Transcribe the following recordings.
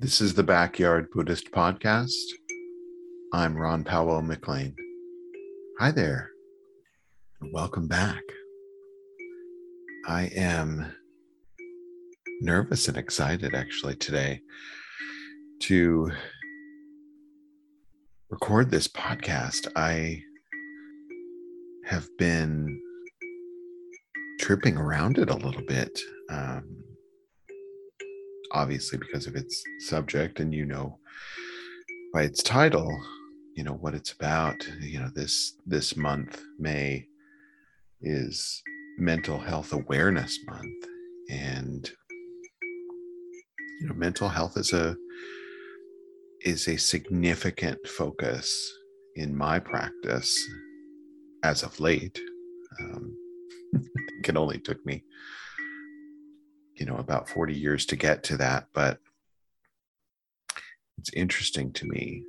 This is the Backyard Buddhist Podcast. I'm Ron Powell McLean. Hi there, and welcome back. I am nervous and excited actually today to record this podcast. I have been tripping around it a little bit, obviously because of its subject, and by its title, what it's about. This month, May, is Mental Health Awareness Month, and mental health is a significant focus in my practice as of late. I think it only took me about 40 years to get to that, but it's interesting to me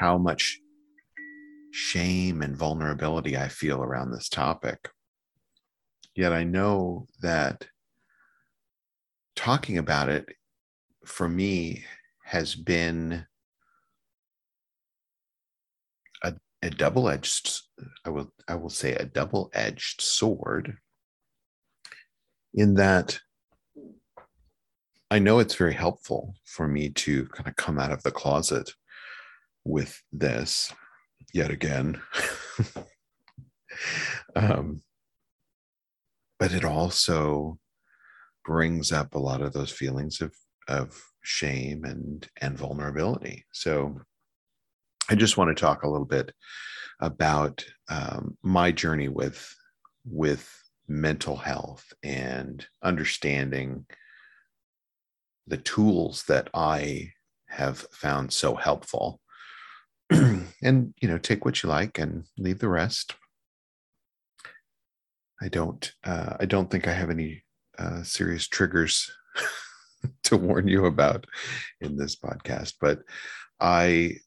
how much shame and vulnerability I feel around this topic. Yet I know that talking about it for me has been a double-edged, I will say a double-edged sword, in that I know it's very helpful for me to kind of come out of the closet with this yet again. But it also brings up a lot of those feelings of shame and vulnerability. So I just want to talk a little bit about my journey with mental health and understanding the tools that I have found so helpful. And, take what you like and leave the rest. I don't think I have any serious triggers to warn you about in this podcast, but as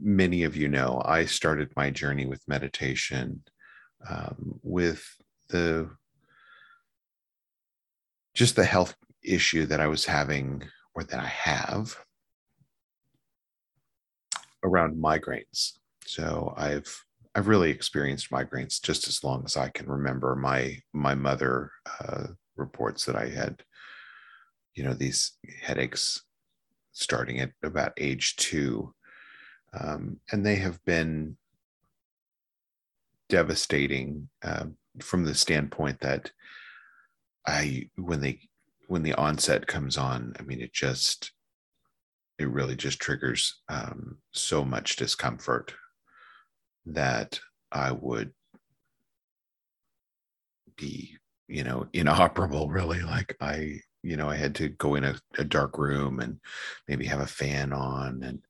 many of you know, I started my journey with meditation, with just the health issue that I was having, or that I have, around migraines. So I've really experienced migraines just as long as I can remember. My mother reports that I had, these headaches starting at about age 2. And they have been devastating from the standpoint that when the onset comes on, it really just triggers so much discomfort that I would be, inoperable, really. Like I had to go in a dark room and maybe have a fan on. And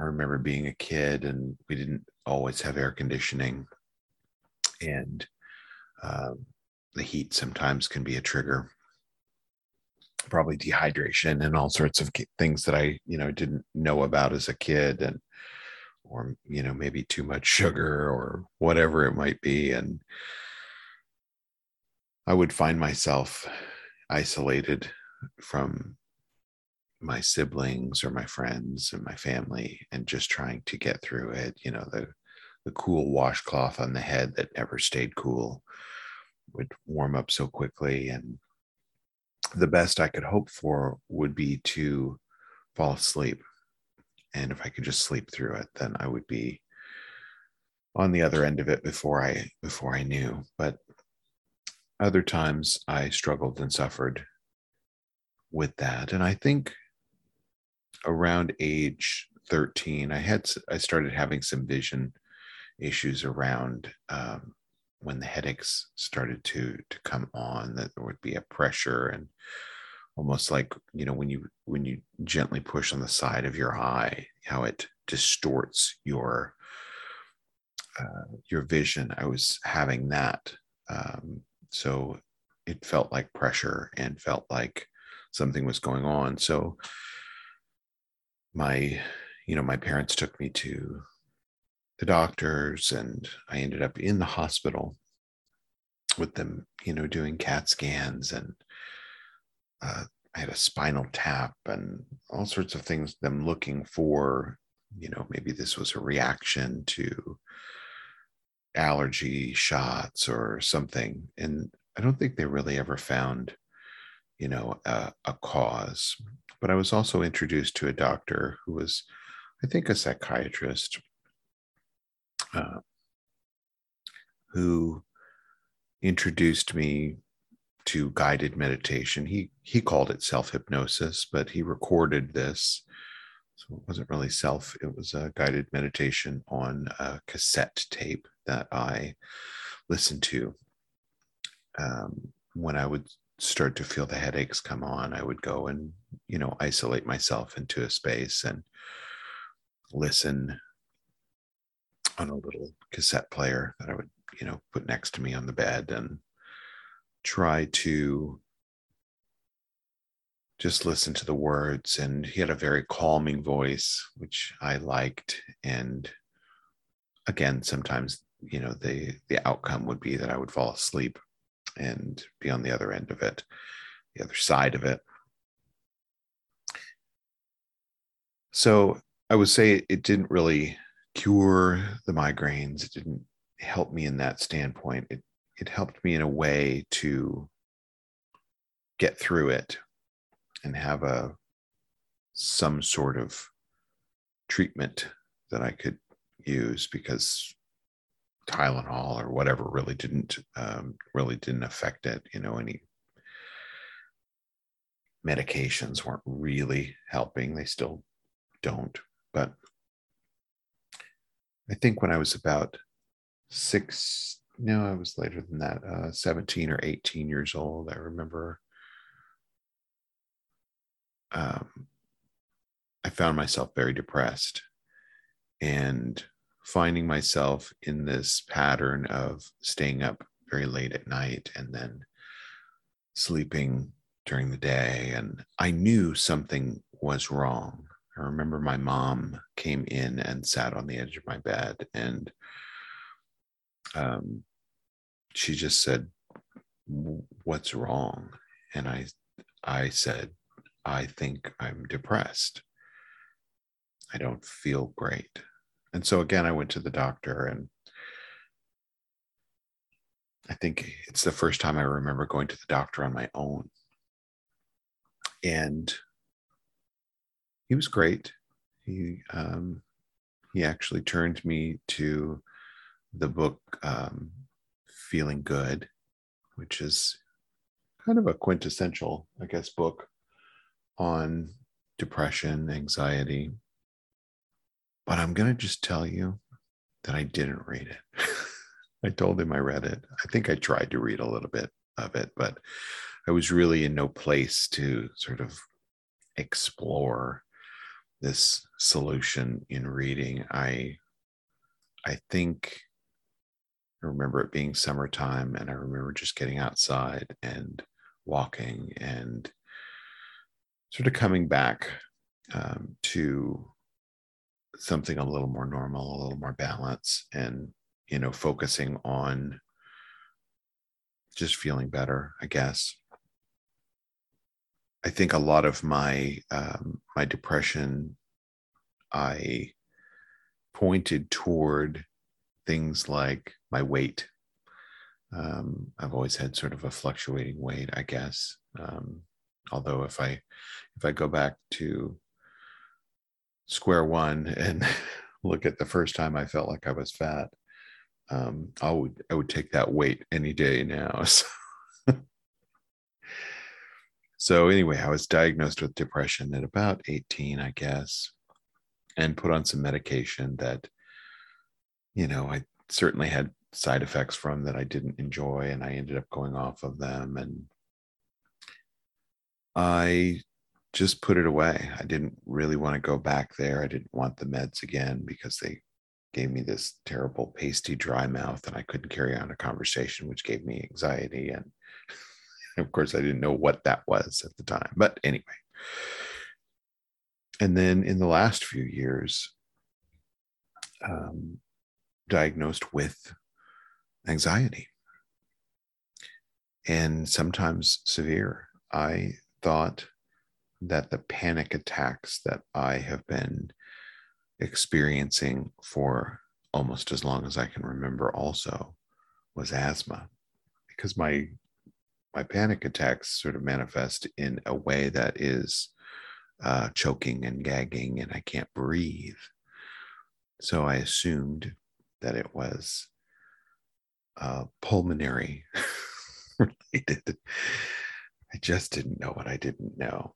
I remember being a kid and we didn't always have air conditioning, and the heat sometimes can be a trigger, probably dehydration and all sorts of things that I, didn't know about as a kid, or maybe too much sugar or whatever it might be. And I would find myself isolated from my siblings or my friends and my family, and just trying to get through it. The cool washcloth on the head that never stayed cool would warm up so quickly, and the best I could hope for would be to fall asleep. And if I could just sleep through it, then I would be on the other end of it before I knew. But other times I struggled and suffered with that. And I think around age 13, I started having some vision issues around when the headaches started to come on, that there would be a pressure, and almost like, when you gently push on the side of your eye, how it distorts your vision. I was having that. So it felt like pressure and felt like something was going on. So my parents took me to the doctors, and I ended up in the hospital with them, you know, doing CAT scans, and I had a spinal tap and all sorts of things, them looking for, you know, maybe this was a reaction to allergy shots or something. And I don't think they really ever found, you know, a cause. But I was also introduced to a doctor who was, I think, a psychiatrist, who introduced me to guided meditation. He called it self-hypnosis, but he recorded this. So it wasn't really self, it was a guided meditation on a cassette tape that I listened to. When I would start to feel the headaches come on, I would go and, you know, isolate myself into a space and listen on a little cassette player that I would, you know, put next to me on the bed, and try to just listen to the words. And he had a very calming voice, which I liked. And again, sometimes, you know, the outcome would be that I would fall asleep and be on the other end of it, the other side of it. So I would say it didn't really cure the migraines. It didn't help me in that standpoint. It helped me in a way to get through it and have some sort of treatment that I could use, because Tylenol or whatever really didn't affect it. You know, any medications weren't really helping. They still don't. But I think when I was about 17 or 18 years old, I remember I found myself very depressed and finding myself in this pattern of staying up very late at night and then sleeping during the day. And I knew something was wrong. I remember my mom came in and sat on the edge of my bed, and she just said, "What's wrong?" And I said, "I think I'm depressed. I don't feel great." And so again, I went to the doctor, and I think it's the first time I remember going to the doctor on my own. And he was great. He actually turned me to the book Feeling Good, which is kind of a quintessential, I guess, book on depression, anxiety. But I'm going to just tell you that I didn't read it. I told him I read it. I think I tried to read a little bit of it, but I was really in no place to sort of explore this solution in reading. I think I remember it being summertime, and I remember just getting outside and walking and sort of coming back to something a little more normal, a little more balance, and, you know, focusing on just feeling better, I guess. I think a lot of my my depression, I pointed toward things like my weight. I've always had sort of a fluctuating weight, I guess. Although if I go back to square one and look at the first time I felt like I was fat, I would take that weight any day now. So anyway, I was diagnosed with depression at about 18, I guess, and put on some medication that, you know, I certainly had side effects from that I didn't enjoy, and I ended up going off of them, and I just put it away. I didn't really want to go back there. I didn't want the meds again, because they gave me this terrible pasty dry mouth, and I couldn't carry on a conversation, which gave me anxiety. And of course, I didn't know what that was at the time. But anyway. And then in the last few years, diagnosed with anxiety. and sometimes severe. I thought that the panic attacks that I have been experiencing for almost as long as I can remember also was asthma, because my panic attacks sort of manifest in a way that is choking and gagging, and I can't breathe. So I assumed that it was pulmonary related. I just didn't know what I didn't know.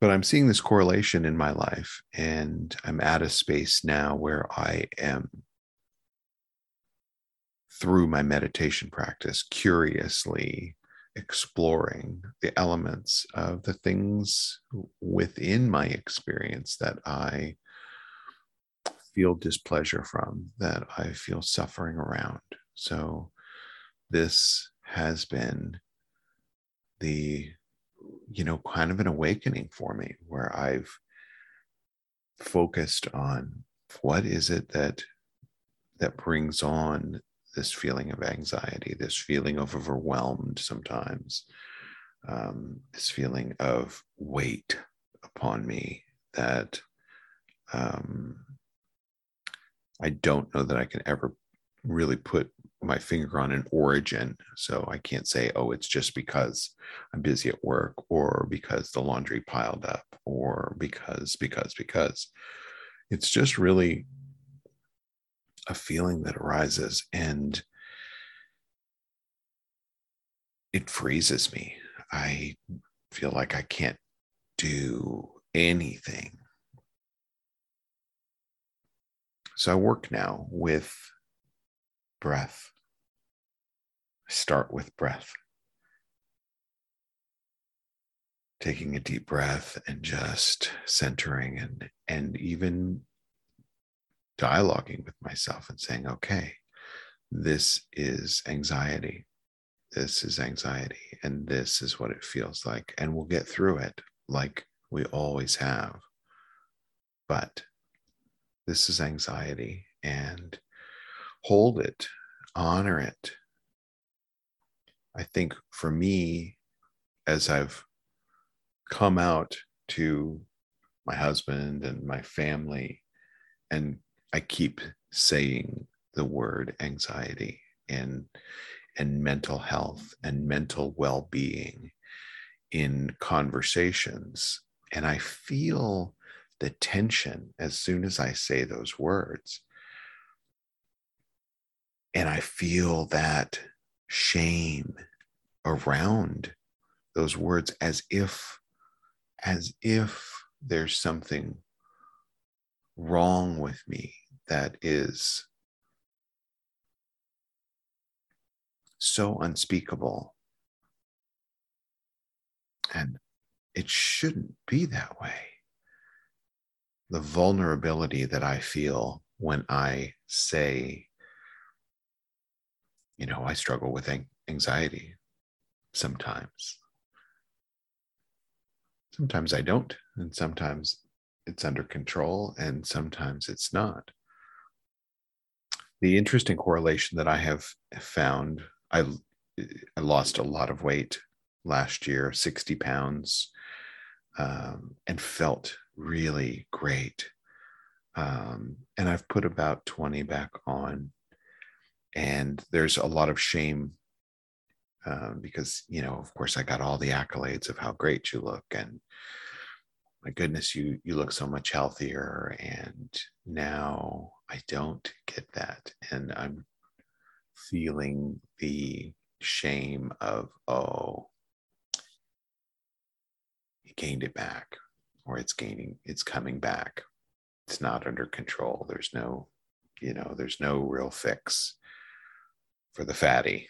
But I'm seeing this correlation in my life, and I'm at a space now where I am, through my meditation practice, curiously exploring the elements of the things within my experience that I feel displeasure from, that I feel suffering around. So this has been the, kind of an awakening for me, where I've focused on what is it that brings on this feeling of anxiety, this feeling of overwhelmed sometimes, this feeling of weight upon me that I don't know that I can ever really put my finger on an origin. So I can't say, oh, it's just because I'm busy at work, or because the laundry piled up, or because. It's just really a feeling that arises, and it freezes me. I feel like I can't do anything. So I work now with breath. I start with breath. Taking a deep breath and just centering and even dialoguing with myself and saying, okay, this is anxiety. This is anxiety. And this is what it feels like. And we'll get through it like we always have. But this is anxiety, and hold it, honor it. I think for me, as I've come out to my husband and my family, and I keep saying the word anxiety and mental health and mental well-being in conversations. And I feel the tension as soon as I say those words. And I feel that shame around those words, as if there's something wrong with me that is so unspeakable, and it shouldn't be that way. The vulnerability that I feel when I say, I struggle with anxiety sometimes. Sometimes I don't, and sometimes it's under control, and sometimes it's not. The interesting correlation that I have found, I lost a lot of weight last year, 60 pounds, and felt really great. And I've put about 20 back on, and there's a lot of shame because, of course, I got all the accolades of how great you look, and my goodness, you look so much healthier. And now I don't get that. And I'm feeling the shame of, oh, he gained it back, or it's coming back. It's not under control. There's no, there's no real fix for the fatty.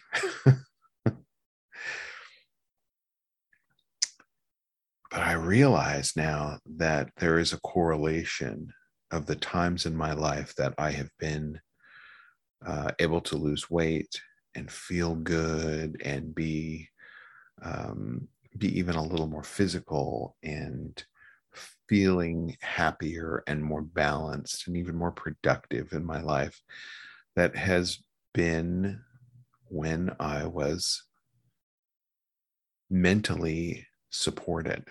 But I realize now that there is a correlation of the times in my life that I have been able to lose weight and feel good and be even a little more physical and feeling happier and more balanced and even more productive in my life. That has been when I was mentally supported,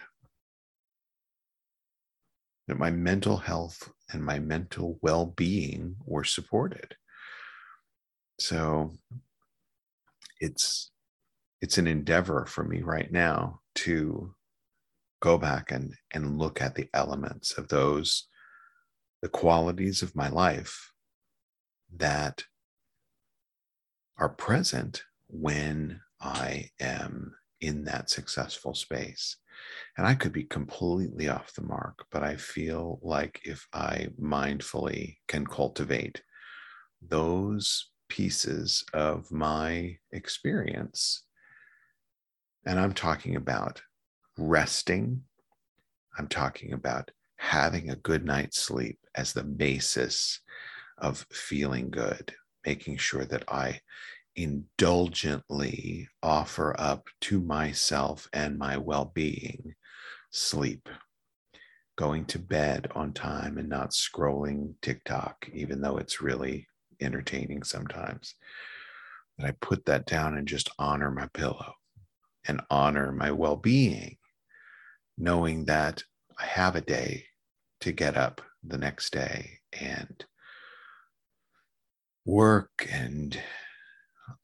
that my mental health and my mental well-being were supported. So it's an endeavor for me right now to go back and look at the elements of those, the qualities of my life that are present when I am in that successful space. And I could be completely off the mark, but I feel like if I mindfully can cultivate those pieces of my experience, and I'm talking about resting, I'm talking about having a good night's sleep as the basis of feeling good, making sure that I indulgently offer up to myself and my well-being sleep, going to bed on time and not scrolling TikTok, even though it's really entertaining sometimes. And I put that down and just honor my pillow and honor my well-being, knowing that I have a day to get up the next day and work, and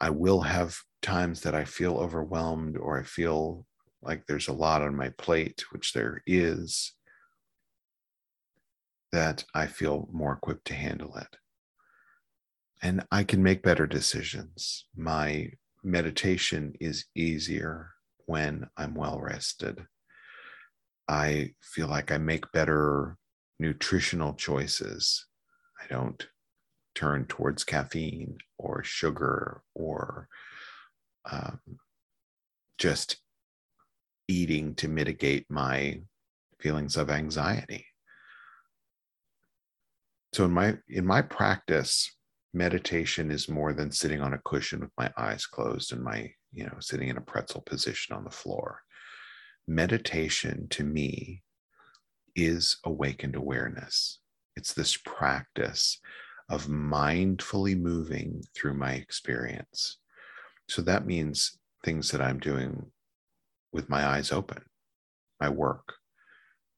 I will have times that I feel overwhelmed or I feel like there's a lot on my plate, which there is, that I feel more equipped to handle it. And I can make better decisions. My meditation is easier when I'm well rested. I feel like I make better nutritional choices. I don't turn towards caffeine or sugar or just eating to mitigate my feelings of anxiety. So in my practice, meditation is more than sitting on a cushion with my eyes closed and my, sitting in a pretzel position on the floor. Meditation to me is awakened awareness. It's this practice of mindfully moving through my experience. So that means things that I'm doing with my eyes open, my work,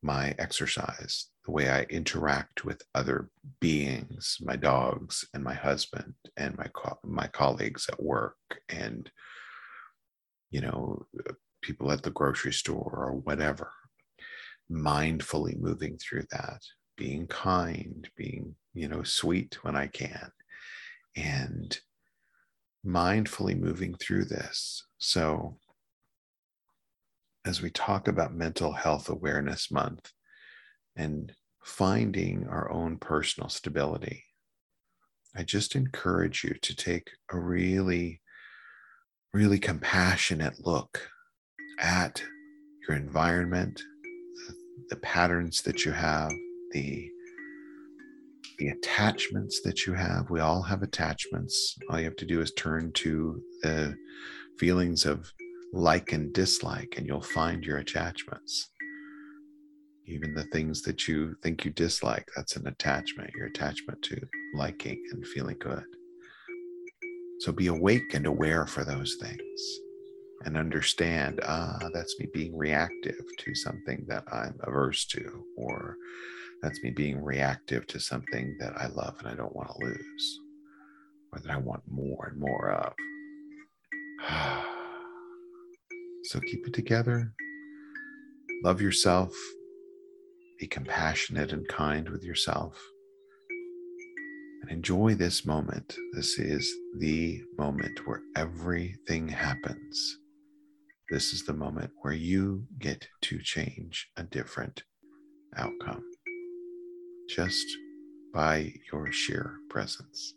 my exercise, the way I interact with other beings, my dogs and my husband and my colleagues at work and, people at the grocery store or whatever. Mindfully moving through that, being kind, being sweet when I can, and mindfully moving through this. So as we talk about Mental Health Awareness Month and finding our own personal stability, I just encourage you to take a really, really compassionate look at your environment, the patterns that you have, the attachments that you have. We all have attachments. All you have to do is turn to the feelings of like and dislike, and you'll find your attachments. Even the things that you think you dislike, that's an attachment, your attachment to liking and feeling good. So be awake and aware for those things and understand, that's me being reactive to something that I'm averse to, or that's me being reactive to something that I love and I don't want to lose, or that I want more and more of. So keep it together. Love yourself. Be compassionate and kind with yourself. And enjoy this moment. This is the moment where everything happens. This is the moment where you get to change a different outcome just by your sheer presence.